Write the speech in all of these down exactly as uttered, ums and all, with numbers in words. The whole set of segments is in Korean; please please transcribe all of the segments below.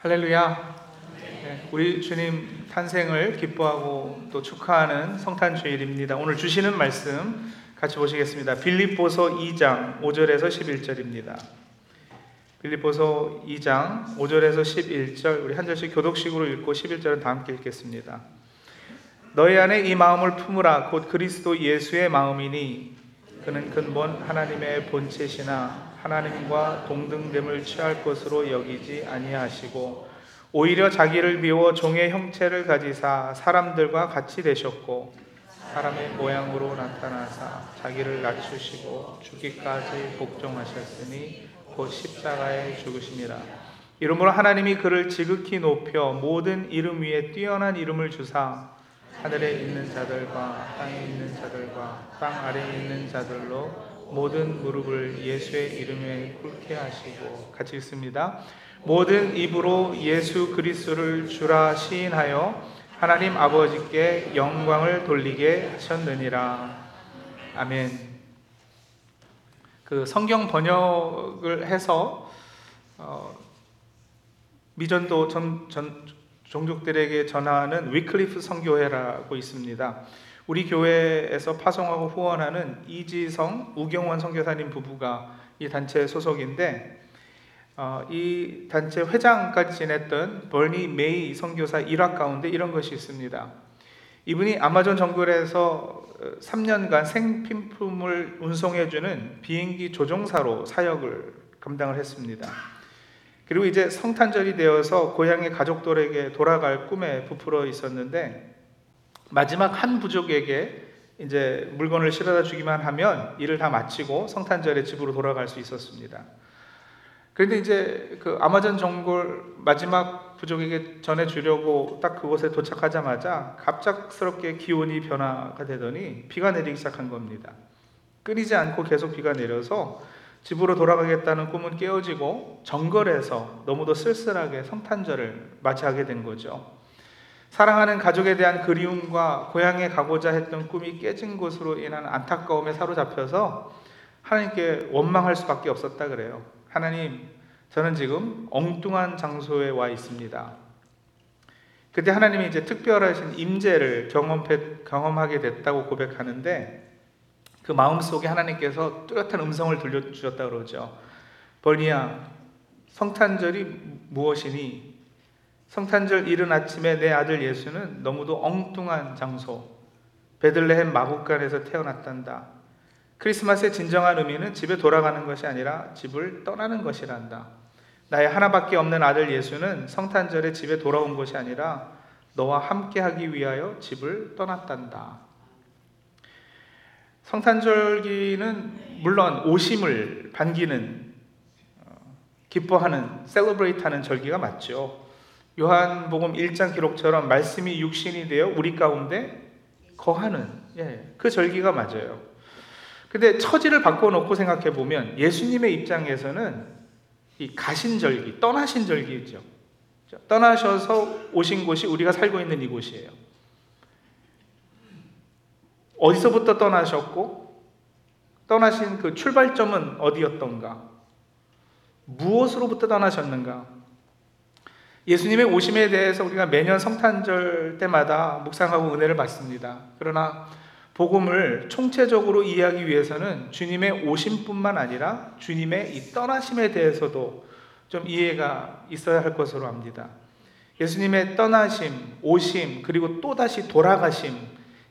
할렐루야. 네, 우리 주님 탄생을 기뻐하고 또 축하하는 성탄 주일입니다. 오늘 주시는 말씀 같이 보시겠습니다. 빌립보서 이 장 오 절에서 십일 절입니다. 빌립보서 이 장 오 절에서 십일 절, 우리 한 절씩 교독식으로 읽고 십일 절은 다 함께 읽겠습니다. 너희 안에 이 마음을 품으라. 곧 그리스도 예수의 마음이니 그는 근본 하나님의 본체시나 하나님과 동등됨을 취할 것으로 여기지 아니하시고 오히려 자기를 비워 종의 형체를 가지사 사람들과 같이 되셨고 사람의 모양으로 나타나사 자기를 낮추시고 죽기까지 복종하셨으니 곧 십자가에 죽으심이라. 이러므로 하나님이 그를 지극히 높여 모든 이름 위에 뛰어난 이름을 주사 하늘에 있는 자들과 땅에 있는 자들과 땅 아래에 있는 자들로 모든 무릎을 예수의 이름에 꿇게 하시고, 같이 읽습니다. 모든 입으로 예수 그리스도를 주라 시인하여 하나님 아버지께 영광을 돌리게 하셨느니라. 아멘. 그 성경 번역을 해서 어, 미전도 전, 전, 종족들에게 전하는 위클리프 선교회라고 있습니다. 우리 교회에서 파송하고 후원하는 이지성, 우경원 선교사님 부부가 이 단체 소속인데 어, 이 단체 회장까지 지냈던 버니 메이 선교사 일화 가운데 이런 것이 있습니다. 이분이 아마존 정글에서 삼 년간 생필품을 운송해주는 비행기 조종사로 사역을 감당을 했습니다. 그리고 이제 성탄절이 되어서 고향의 가족들에게 돌아갈 꿈에 부풀어 있었는데 마지막 한 부족에게 이제 물건을 실어다 주기만 하면 일을 다 마치고 성탄절에 집으로 돌아갈 수 있었습니다. 그런데 이제 그 아마존 정글 마지막 부족에게 전해주려고 딱 그곳에 도착하자마자 갑작스럽게 기온이 변화가 되더니 비가 내리기 시작한 겁니다. 끊이지 않고 계속 비가 내려서 집으로 돌아가겠다는 꿈은 깨어지고 정글에서 너무도 쓸쓸하게 성탄절을 맞이하게 된 거죠. 사랑하는 가족에 대한 그리움과 고향에 가고자 했던 꿈이 깨진 것으로 인한 안타까움에 사로잡혀서 하나님께 원망할 수밖에 없었다 그래요. 하나님, 저는 지금 엉뚱한 장소에 와 있습니다. 그때 하나님이 이제 특별하신 임재를 경험해, 경험하게 됐다고 고백하는데 그 마음속에 하나님께서 뚜렷한 음성을 들려주셨다 그러죠. 버니야, 성탄절이 무엇이니? 성탄절 이른 아침에 내 아들 예수는 너무도 엉뚱한 장소 베들레헴 마구간에서 태어났단다. 크리스마스의 진정한 의미는 집에 돌아가는 것이 아니라 집을 떠나는 것이란다. 나의 하나밖에 없는 아들 예수는 성탄절에 집에 돌아온 것이 아니라 너와 함께하기 위하여 집을 떠났단다. 성탄절기는 물론 오심을 반기는, 기뻐하는, 셀러브레이트하는 절기가 맞죠. 요한복음 일 장 기록처럼 말씀이 육신이 되어 우리 가운데 거하는, 예, 그 절기가 맞아요. 근데 처지를 바꿔놓고 생각해보면 예수님의 입장에서는 이 가신절기, 떠나신 절기죠. 떠나셔서 오신 곳이 우리가 살고 있는 이곳이에요. 어디서부터 떠나셨고 떠나신 그 출발점은 어디였던가? 무엇으로부터 떠나셨는가? 예수님의 오심에 대해서 우리가 매년 성탄절 때마다 묵상하고 은혜를 받습니다. 그러나 복음을 총체적으로 이해하기 위해서는 주님의 오심뿐만 아니라 주님의 이 떠나심에 대해서도 좀 이해가 있어야 할 것으로 압니다. 예수님의 떠나심, 오심, 그리고 또다시 돌아가심,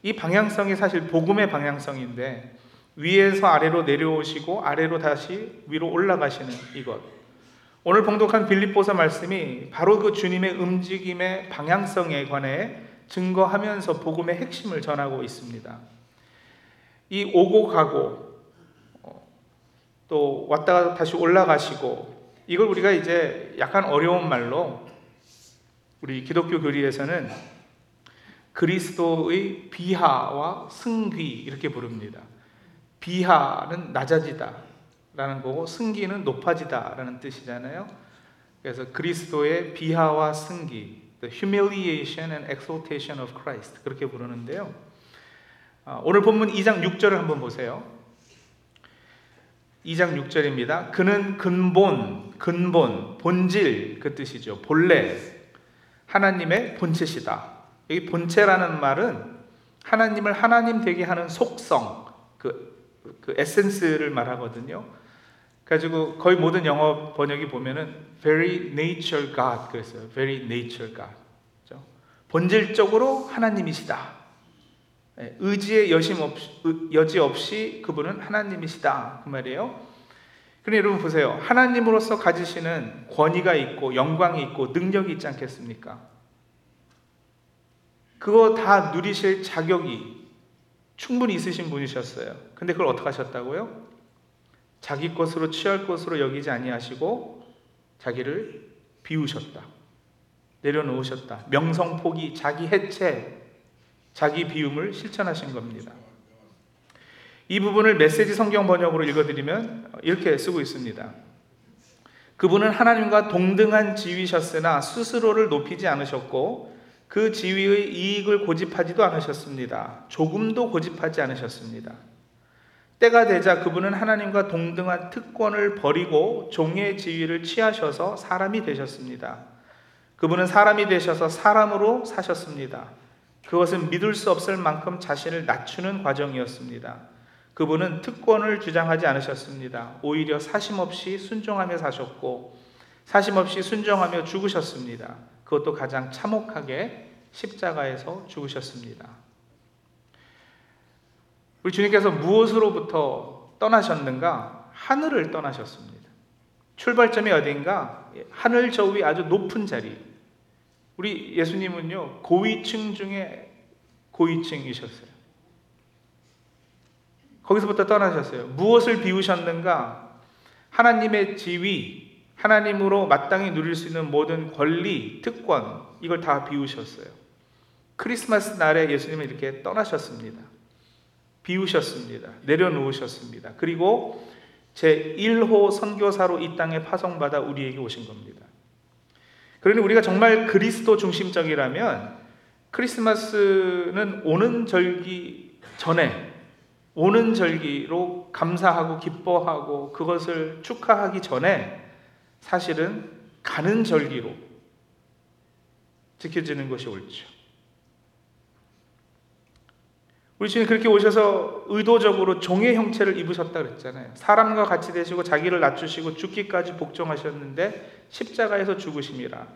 이 방향성이 사실 복음의 방향성인데 위에서 아래로 내려오시고 아래로 다시 위로 올라가시는 이것. 오늘 봉독한 빌립보서 말씀이 바로 그 주님의 움직임의 방향성에 관해 증거하면서 복음의 핵심을 전하고 있습니다. 이 오고 가고 또 왔다가 다시 올라가시고, 이걸 우리가 이제 약간 어려운 말로 우리 기독교 교리에서는 그리스도의 비하와 승귀 이렇게 부릅니다. 비하는 낮아지다 라는 거고 승기는 높아지다 라는 뜻이잖아요. 그래서 그리스도의 비하와 승기, The Humiliation and Exaltation of Christ, 그렇게 부르는데요. 오늘 본문 이 장 육 절을 한번 보세요. 이 장 육 절입니다. 그는 근본, 근본, 본질 그 뜻이죠. 본래, 하나님의 본체시다. 여기 본체라는 말은 하나님을 하나님 되게 하는 속성, 그, 그 에센스를 말하거든요. 그래가지고 거의 모든 영어 번역이 보면은 very nature God 그랬어요. very nature God. 그렇죠? 본질적으로 하나님이시다. 의지의 여심 없이, 여지 없이 그분은 하나님이시다. 그 말이에요. 그런데 여러분 보세요. 하나님으로서 가지시는 권위가 있고 영광이 있고 능력이 있지 않겠습니까? 그거 다 누리실 자격이 충분히 있으신 분이셨어요. 근데 그걸 어떻게 하셨다고요? 자기 것으로 취할 것으로 여기지 아니하시고 자기를 비우셨다. 내려놓으셨다. 명성 포기, 자기 해체, 자기 비움을 실천하신 겁니다. 이 부분을 메시지 성경 번역으로 읽어드리면 이렇게 쓰고 있습니다. 그분은 하나님과 동등한 지위셨으나 스스로를 높이지 않으셨고 그 지위의 이익을 고집하지도 않으셨습니다. 조금도 고집하지 않으셨습니다. 때가 되자 그분은 하나님과 동등한 특권을 버리고 종의 지위를 취하셔서 사람이 되셨습니다. 그분은 사람이 되셔서 사람으로 사셨습니다. 그것은 믿을 수 없을 만큼 자신을 낮추는 과정이었습니다. 그분은 특권을 주장하지 않으셨습니다. 오히려 사심 없이 순종하며 사셨고 사심 없이 순종하며 죽으셨습니다. 그것도 가장 참혹하게 십자가에서 죽으셨습니다. 우리 주님께서 무엇으로부터 떠나셨는가? 하늘을 떠나셨습니다. 출발점이 어딘가? 하늘 저 위 아주 높은 자리. 우리 예수님은요, 고위층 중에 고위층이셨어요. 거기서부터 떠나셨어요. 무엇을 비우셨는가? 하나님의 지위, 하나님으로 마땅히 누릴 수 있는 모든 권리, 특권, 이걸 다 비우셨어요. 크리스마스 날에 예수님은 이렇게 떠나셨습니다. 비우셨습니다. 내려놓으셨습니다. 그리고 제일 호 선교사로 이 땅에 파송받아 우리에게 오신 겁니다. 그러니 우리가 정말 그리스도 중심적이라면 크리스마스는 오는 절기 전에 오는 절기로 감사하고 기뻐하고 그것을 축하하기 전에 사실은 가는 절기로 지켜지는 것이 옳죠. 우리 주님 그렇게 오셔서 의도적으로 종의 형체를 입으셨다 그랬잖아요. 사람과 같이 되시고 자기를 낮추시고 죽기까지 복종하셨는데 십자가에서 죽으심이라.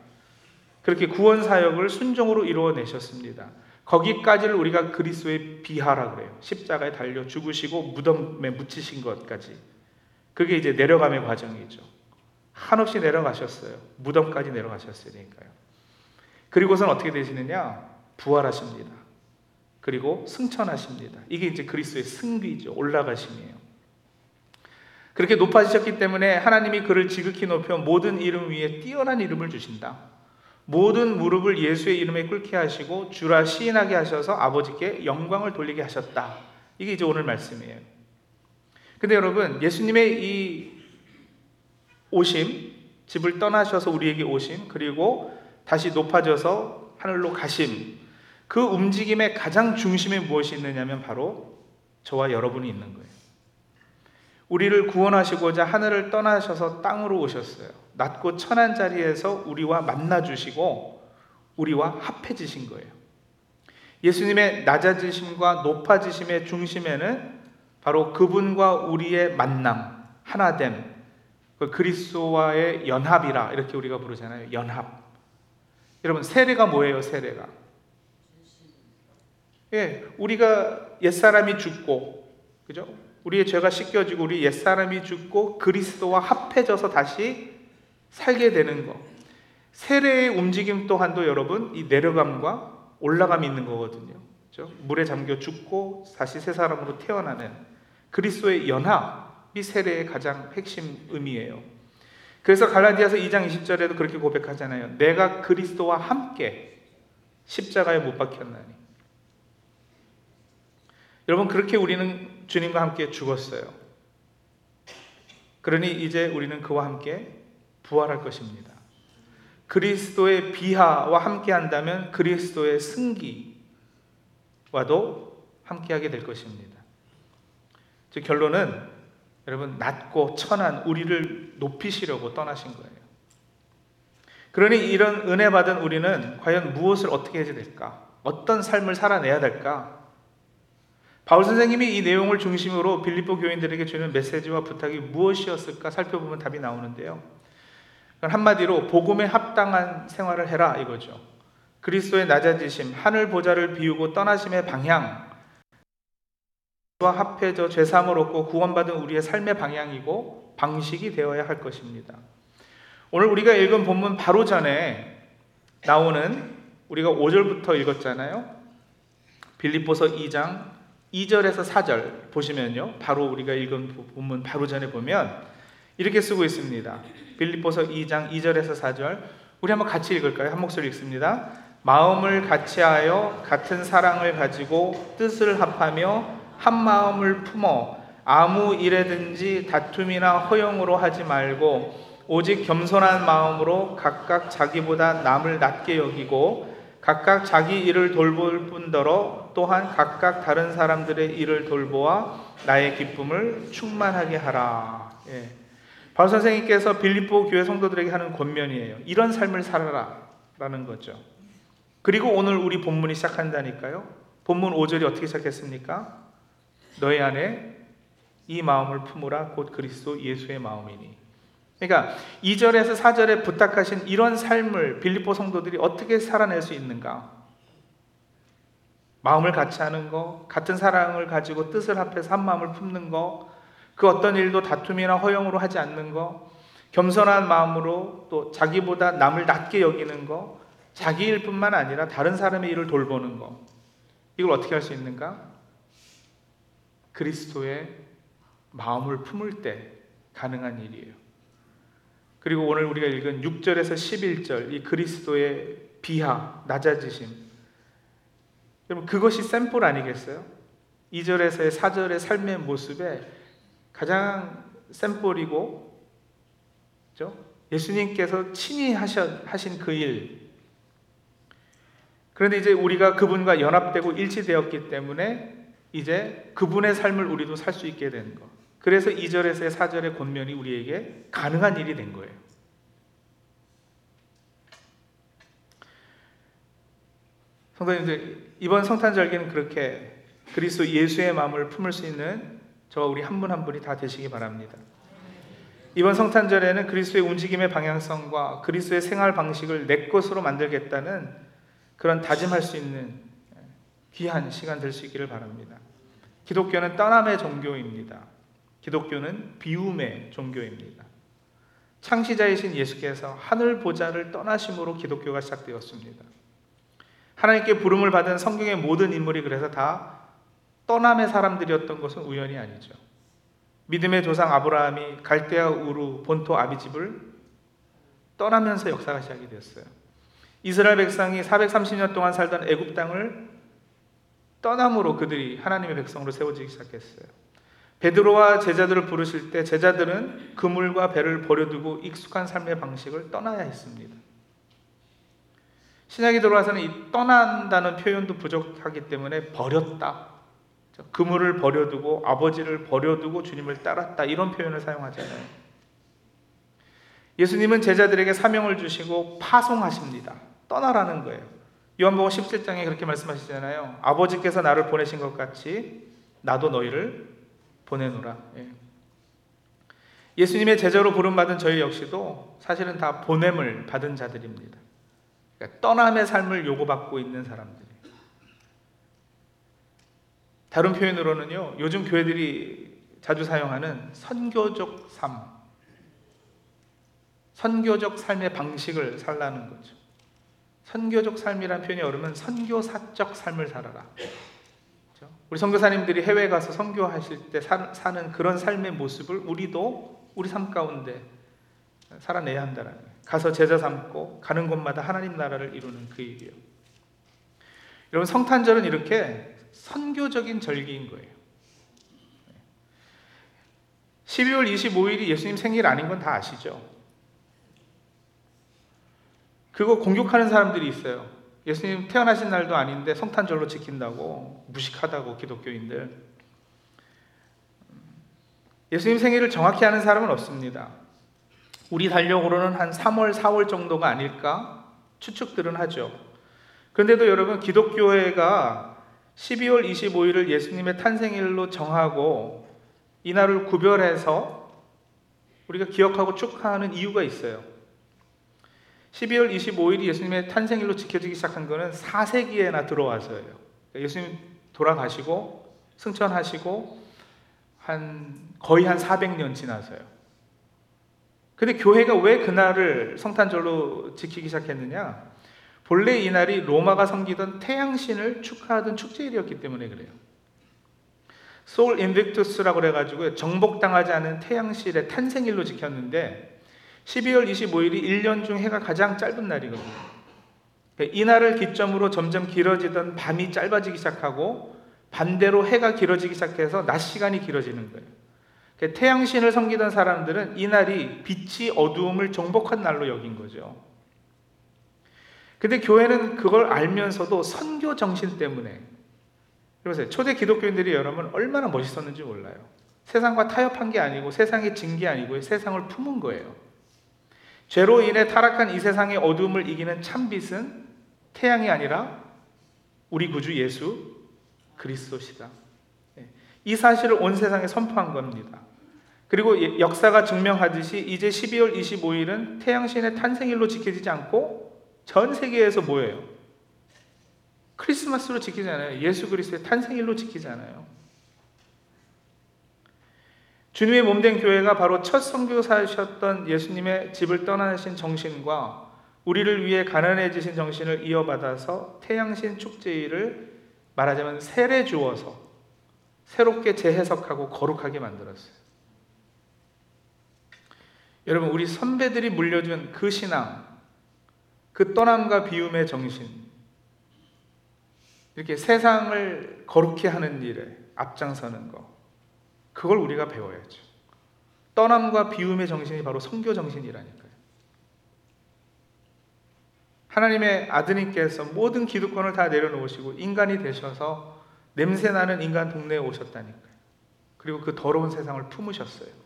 그렇게 구원 사역을 순종으로 이루어내셨습니다. 거기까지를 우리가 그리스도의 비하라 그래요. 십자가에 달려 죽으시고 무덤에 묻히신 것까지. 그게 이제 내려감의 과정이죠. 한없이 내려가셨어요. 무덤까지 내려가셨으니까요. 그리고선 어떻게 되시느냐? 부활하십니다. 그리고 승천하십니다. 이게 이제 그리스도의 승귀죠. 올라가심이에요. 그렇게 높아지셨기 때문에 하나님이 그를 지극히 높여 모든 이름 위에 뛰어난 이름을 주신다. 모든 무릎을 예수의 이름에 꿇게 하시고 주라 시인하게 하셔서 아버지께 영광을 돌리게 하셨다. 이게 이제 오늘 말씀이에요. 근데 여러분, 예수님의 이 오심, 집을 떠나셔서 우리에게 오심, 그리고 다시 높아져서 하늘로 가심, 그 움직임의 가장 중심에 무엇이 있느냐면 바로 저와 여러분이 있는 거예요. 우리를 구원하시고자 하늘을 떠나셔서 땅으로 오셨어요. 낮고 천한 자리에서 우리와 만나주시고 우리와 합해지신 거예요. 예수님의 낮아지심과 높아지심의 중심에는 바로 그분과 우리의 만남, 하나됨, 그리스도와의 연합이라 이렇게 우리가 부르잖아요. 연합. 여러분, 세례가 뭐예요? 세례가. 예, 우리가 옛사람이 죽고, 그죠? 우리의 죄가 씻겨지고, 우리 옛사람이 죽고, 그리스도와 합해져서 다시 살게 되는 거. 세례의 움직임 또한도 여러분, 이 내려감과 올라감이 있는 거거든요. 그죠? 물에 잠겨 죽고, 다시 새 사람으로 태어나는 그리스도의 연합이 세례의 가장 핵심 의미예요. 그래서 갈라디아서 이 장 이십 절에도 그렇게 고백하잖아요. 내가 그리스도와 함께 십자가에 못 박혔나니. 여러분, 그렇게 우리는 주님과 함께 죽었어요. 그러니 이제 우리는 그와 함께 부활할 것입니다. 그리스도의 비하와 함께 한다면 그리스도의 승기와도 함께하게 될 것입니다. 즉 결론은 여러분 낮고 천한 우리를 높이시려고 떠나신 거예요. 그러니 이런 은혜 받은 우리는 과연 무엇을 어떻게 해야 될까? 어떤 삶을 살아내야 될까? 바울 선생님이 이 내용을 중심으로 빌립보 교인들에게 주는 메시지와 부탁이 무엇이었을까 살펴보면 답이 나오는데요. 한마디로 복음에 합당한 생활을 해라 이거죠. 그리스도의 낮아지심, 하늘 보좌를 비우고 떠나심의 방향, 와 합해져 죄사함을 얻고 구원받은 우리의 삶의 방향이고 방식이 되어야 할 것입니다. 오늘 우리가 읽은 본문 바로 전에 나오는 우리가 오 절부터 읽었잖아요. 빌립보서 이 장 이 절에서 사 절 보시면요, 바로 우리가 읽은 본문 바로 전에 보면 이렇게 쓰고 있습니다. 빌립보서 이 장 이 절에서 사 절 우리 한번 같이 읽을까요? 한 목소리 읽습니다. 마음을 같이하여 같은 사랑을 가지고 뜻을 합하며 한 마음을 품어 아무 일에든지 다툼이나 허용으로 하지 말고 오직 겸손한 마음으로 각각 자기보다 남을 낮게 여기고 각각 자기 일을 돌볼 뿐더러 또한 각각 다른 사람들의 일을 돌보아 나의 기쁨을 충만하게 하라. 예. 바울 선생님께서 빌립보 교회 성도들에게 하는 권면이에요. 이런 삶을 살아라 라는 거죠. 그리고 오늘 우리 본문이 시작한다니까요. 본문 오 절이 어떻게 시작했습니까? 너희 안에 이 마음을 품으라 곧 그리스도 예수의 마음이니. 그러니까 이 절에서 사 절에 부탁하신 이런 삶을 빌립보 성도들이 어떻게 살아낼 수 있는가? 마음을 같이 하는 거, 같은 사랑을 가지고 뜻을 합해서 한 마음을 품는 거, 그 어떤 일도 다툼이나 허용으로 하지 않는 거, 겸손한 마음으로 또 자기보다 남을 낮게 여기는 거, 자기 일뿐만 아니라 다른 사람의 일을 돌보는 거, 이걸 어떻게 할 수 있는가? 그리스도의 마음을 품을 때 가능한 일이에요. 그리고 오늘 우리가 읽은 육 절에서 십일 절 이 그리스도의 비하, 낮아지심, 여러분 그것이 샘플 아니겠어요? 이 절에서의 사 절의 삶의 모습에 가장 샘플이고, 그렇죠? 예수님께서 친히 하신 그 일, 그런데 이제 우리가 그분과 연합되고 일치되었기 때문에 이제 그분의 삶을 우리도 살 수 있게 된 것, 그래서 이 절에서의 사 절의 권면이 우리에게 가능한 일이 된 거예요. 성도님들, 이번 성탄절기는 그렇게 그리스도 예수의 마음을 품을 수 있는 저와 우리 한 분 한 분이 다 되시기 바랍니다. 이번 성탄절에는 그리스도의 움직임의 방향성과 그리스도의 생활 방식을 내 것으로 만들겠다는 그런 다짐할 수 있는 귀한 시간 될 수 있기를 바랍니다. 기독교는 떠남의 종교입니다. 기독교는 비움의 종교입니다. 창시자이신 예수께서 하늘 보좌를 떠나심으로 기독교가 시작되었습니다. 하나님께 부름을 받은 성경의 모든 인물이 그래서 다 떠남의 사람들이었던 것은 우연이 아니죠. 믿음의 조상 아브라함이 갈대아 우루 본토 아비집을 떠나면서 역사가 시작이 됐어요. 이스라엘 백성이 사백삼십 년 동안 살던 애굽 땅을 떠남으로 그들이 하나님의 백성으로 세워지기 시작했어요. 베드로와 제자들을 부르실 때 제자들은 그물과 배를 버려두고 익숙한 삶의 방식을 떠나야 했습니다. 신약이 들어와서는 이 떠난다는 표현도 부족하기 때문에 버렸다, 그물을 버려두고 아버지를 버려두고 주님을 따랐다, 이런 표현을 사용하잖아요. 예수님은 제자들에게 사명을 주시고 파송하십니다. 떠나라는 거예요. 요한복음 십칠 장에 그렇게 말씀하시잖아요. 아버지께서 나를 보내신 것 같이 나도 너희를 보내노라. 예. 예수님의 제자로 부름받은 저희 역시도 사실은 다 보냄을 받은 자들입니다. 그러니까 떠남의 삶을 요구받고 있는 사람들이에요. 다른 표현으로는요, 요즘 교회들이 자주 사용하는 선교적 삶, 선교적 삶의 방식을 살라는 거죠. 선교적 삶이라는 표현이 어려우면 선교사적 삶을 살아라. 우리 선교사님들이 해외에 가서 선교하실 때 사는 그런 삶의 모습을 우리도 우리 삶 가운데 살아내야 한다라는 거예요. 가서 제자 삼고 가는 곳마다 하나님 나라를 이루는 그 일이에요. 여러분 성탄절은 이렇게 선교적인 절기인 거예요. 십이월 이십오 일이 예수님 생일 아닌 건 다 아시죠? 그거 공격하는 사람들이 있어요. 예수님 태어나신 날도 아닌데 성탄절로 지킨다고 무식하다고 기독교인들. 예수님 생일을 정확히 아는 사람은 없습니다. 우리 달력으로는 한 삼월, 사월 정도가 아닐까 추측들은 하죠. 그런데도 여러분, 기독교회가 십이월 이십오일을 예수님의 탄생일로 정하고 이날을 구별해서 우리가 기억하고 축하하는 이유가 있어요. 십이월 이십오일이 예수님의 탄생일로 지켜지기 시작한 것은 사세기에나 들어와서예요. 예수님 돌아가시고 승천하시고 한 거의 한 사백 년 지나서요. 근데 교회가 왜 그날을 성탄절로 지키기 시작했느냐? 본래 이날이 로마가 섬기던 태양신을 축하하던 축제일이었기 때문에 그래요. 솔 인빅투스라고 그래가지고 정복당하지 않은 태양신의 탄생일로 지켰는데 십이월 이십오일이 일 년 중 해가 가장 짧은 날이거든요. 이날을 기점으로 점점 길어지던 밤이 짧아지기 시작하고 반대로 해가 길어지기 시작해서 낮 시간이 길어지는 거예요. 태양신을 섬기던 사람들은 이날이 빛이 어두움을 정복한 날로 여긴 거죠. 근데 교회는 그걸 알면서도 선교 정신 때문에, 그러면서 초대 기독교인들이 여러분 얼마나 멋있었는지 몰라요. 세상과 타협한 게 아니고 세상에 진 게 아니고 세상을 품은 거예요. 죄로 인해 타락한 이 세상의 어둠을 이기는 참빛은 태양이 아니라 우리 구주 예수 그리스도시다. 이 사실을 온 세상에 선포한 겁니다. 그리고 역사가 증명하듯이 이제 십이월 이십오일은 태양신의 탄생일로 지켜지지 않고 전 세계에서 뭐예요? 크리스마스로 지키잖아요. 예수 그리스도의 탄생일로 지키잖아요. 주님의 몸된 교회가 바로 첫 선교사이셨던 예수님의 집을 떠나신 정신과 우리를 위해 가난해지신 정신을 이어받아서 태양신 축제일을 말하자면 세례 주어서 새롭게 재해석하고 거룩하게 만들었어요. 여러분, 우리 선배들이 물려준 그 신앙, 그 떠남과 비움의 정신, 이렇게 세상을 거룩히 하는 일에 앞장서는 것, 그걸 우리가 배워야죠. 떠남과 비움의 정신이 바로 선교 정신이라니까요. 하나님의 아드님께서 모든 기득권을 다 내려놓으시고 인간이 되셔서 냄새나는 인간 동네에 오셨다니까요. 그리고 그 더러운 세상을 품으셨어요.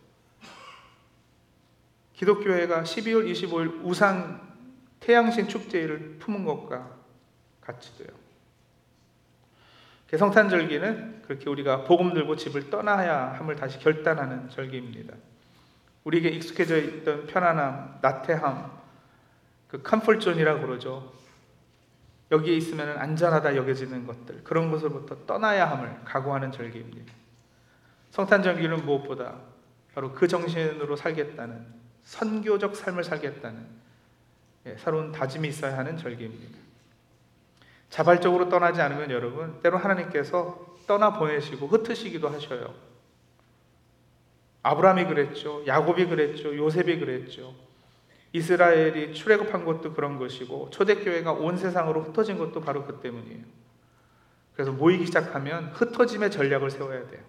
기독교회가 십이월 이십오일 우상 태양신 축제일을 품은 것과 같이 돼요. 성탄절기는 그렇게 우리가 복음 들고 집을 떠나야 함을 다시 결단하는 절기입니다. 우리에게 익숙해져 있던 편안함, 나태함, 그 컴포트존이라고 그러죠. 여기에 있으면 안전하다 여겨지는 것들, 그런 것으로부터 떠나야 함을 각오하는 절기입니다. 성탄절기는 무엇보다 바로 그 정신으로 살겠다는, 선교적 삶을 살겠다는 예, 새로운 다짐이 있어야 하는 절기입니다. 자발적으로 떠나지 않으면 여러분, 때로 하나님께서 떠나보내시고 흩으시기도 하셔요. 아브라함이 그랬죠. 야곱이 그랬죠. 요셉이 그랬죠. 이스라엘이 출애굽한 것도 그런 것이고 초대교회가 온 세상으로 흩어진 것도 바로 그 때문이에요. 그래서 모이기 시작하면 흩어짐의 전략을 세워야 돼요.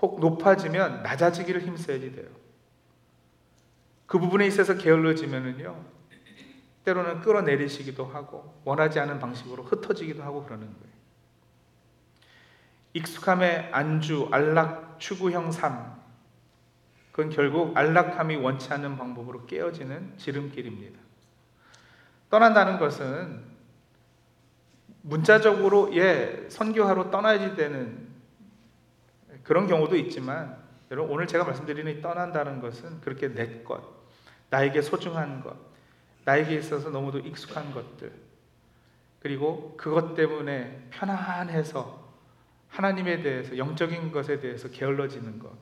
혹 높아지면 낮아지기를 힘써야지 돼요. 그 부분에 있어서 게을러지면은요, 때로는 끌어내리시기도 하고 원하지 않은 방식으로 흩어지기도 하고 그러는 거예요. 익숙함의 안주, 안락, 추구형 삶, 그건 결국 안락함이 원치 않는 방법으로 깨어지는 지름길입니다. 떠난다는 것은 문자적으로 예, 선교하러 떠나야지 되는 그런 경우도 있지만, 여러분 오늘 제가 말씀드리는 떠난다는 것은 그렇게 내 것, 나에게 소중한 것, 나에게 있어서 너무도 익숙한 것들, 그리고 그것 때문에 편안해서 하나님에 대해서, 영적인 것에 대해서 게을러지는 것,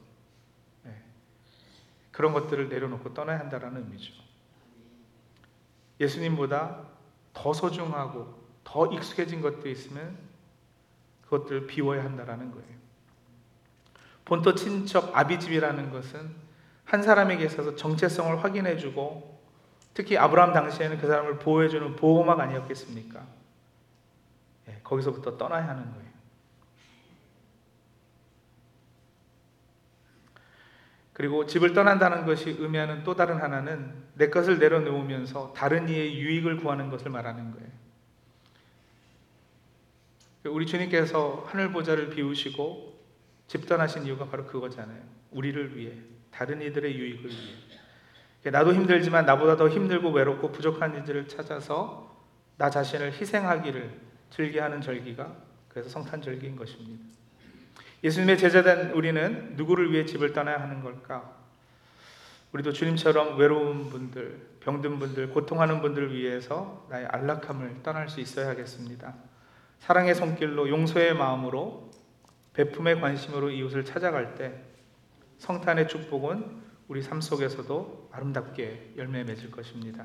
네. 그런 것들을 내려놓고 떠나야 한다는 의미죠. 예수님보다 더 소중하고 더 익숙해진 것들이 있으면 그것들을 비워야 한다는 거예요. 본토 친척 아비집이라는 것은 한 사람에게 있어서 정체성을 확인해주고, 특히 아브라함 당시에는 그 사람을 보호해주는 보호막 아니었겠습니까? 예, 거기서부터 떠나야 하는 거예요. 그리고 집을 떠난다는 것이 의미하는 또 다른 하나는 내 것을 내려놓으면서 다른 이의 유익을 구하는 것을 말하는 거예요. 우리 주님께서 하늘 보좌를 비우시고 집단하신 이유가 바로 그거잖아요. 우리를 위해, 다른 이들의 유익을 위해. 나도 힘들지만 나보다 더 힘들고 외롭고 부족한 이들을 찾아서 나 자신을 희생하기를 즐겨하는 절기가 그래서 성탄절기인 것입니다. 예수님의 제자된 우리는 누구를 위해 집을 떠나야 하는 걸까? 우리도 주님처럼 외로운 분들, 병든 분들, 고통하는 분들을 위해서 나의 안락함을 떠날 수 있어야겠습니다. 사랑의 손길로, 용서의 마음으로, 베품의 관심으로 이웃을 찾아갈 때 성탄의 축복은 우리 삶 속에서도 아름답게 열매 맺을 것입니다.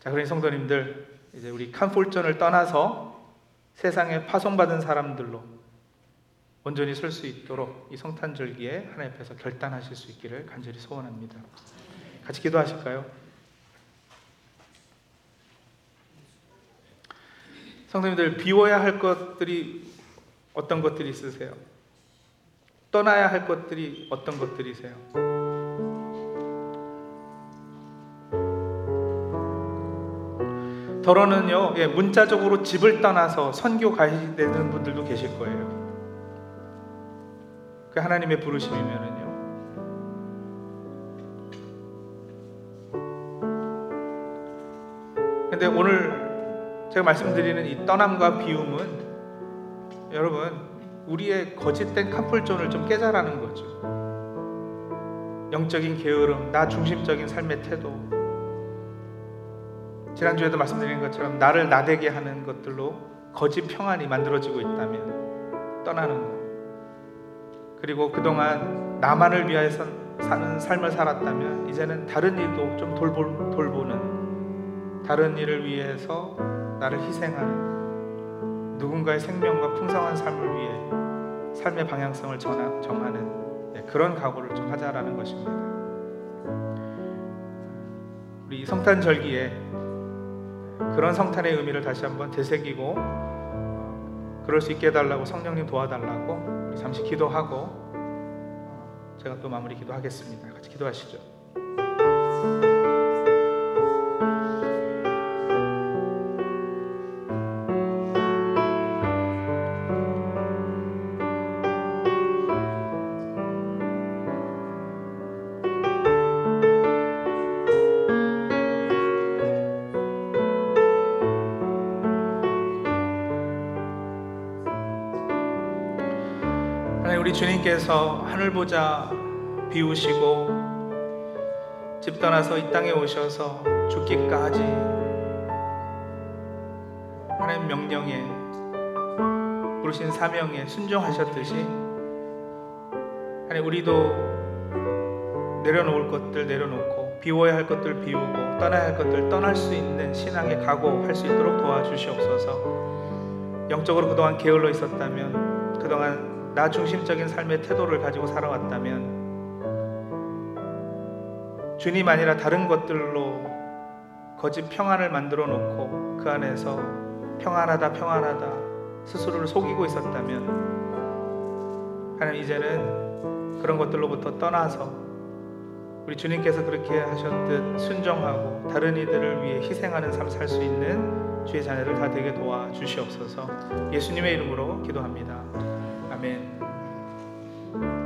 자, 그러니 성도님들, 이제 우리 캄폴전을 떠나서 세상에 파송받은 사람들로 온전히 설 수 있도록 이 성탄절기에 하나님 앞에서 결단하실 수 있기를 간절히 소원합니다. 같이 기도하실까요? 성도님들, 비워야 할 것들이 어떤 것들이 있으세요? 떠나야 할 것들이 어떤 것들이세요? 더러는요, 예, 문자적으로 집을 떠나서 선교 가야 되는 분들도 계실 거예요. 그 하나님의 부르심이면은요. 근데 오늘 제가 말씀드리는 이 떠남과 비움은 여러분, 우리의 거짓된 캄폴존을 좀 깨자라는 거죠. 영적인 게으름, 나 중심적인 삶의 태도, 지난주에도 말씀드린 것처럼 나를 나대게 하는 것들로 거짓 평안이 만들어지고 있다면 떠나는 것, 그리고 그동안 나만을 위해서 사는 삶을 살았다면 이제는 다른 일도 좀 돌보, 돌보는, 다른 일을 위해서 나를 희생하는, 누군가의 생명과 풍성한 삶을 위해 삶의 방향성을 전하, 정하는, 네, 그런 각오를 좀 하자라는 것입니다. 우리 성탄절기에 그런 성탄의 의미를 다시 한번 되새기고 그럴 수 있게 해달라고, 성령님 도와달라고 우리 잠시 기도하고 제가 또 마무리 기도하겠습니다. 같이 기도하시죠. 주님께서 하늘 보자 비우시고 집 떠나서 이 땅에 오셔서 죽기까지 하나님 명령에, 부르신 사명에 순종하셨듯이 하나님 우리도 내려놓을 것들 내려놓고, 비워야 할 것들 비우고, 떠나야 할 것들 떠날 수 있는 신앙의 각오할 수 있도록 도와주시옵소서. 영적으로 그동안 게을러 있었다면, 그동안 나 중심적인 삶의 태도를 가지고 살아왔다면 주님 아니라 다른 것들로 거짓 평안을 만들어 놓고 그 안에서 평안하다 평안하다 스스로를 속이고 있었다면 하나님 이제는 그런 것들로부터 떠나서 우리 주님께서 그렇게 하셨듯 순종하고 다른 이들을 위해 희생하는 삶 살 수 있는 주의 자녀들 다 되게 도와주시옵소서. 예수님의 이름으로 기도합니다. 아멘.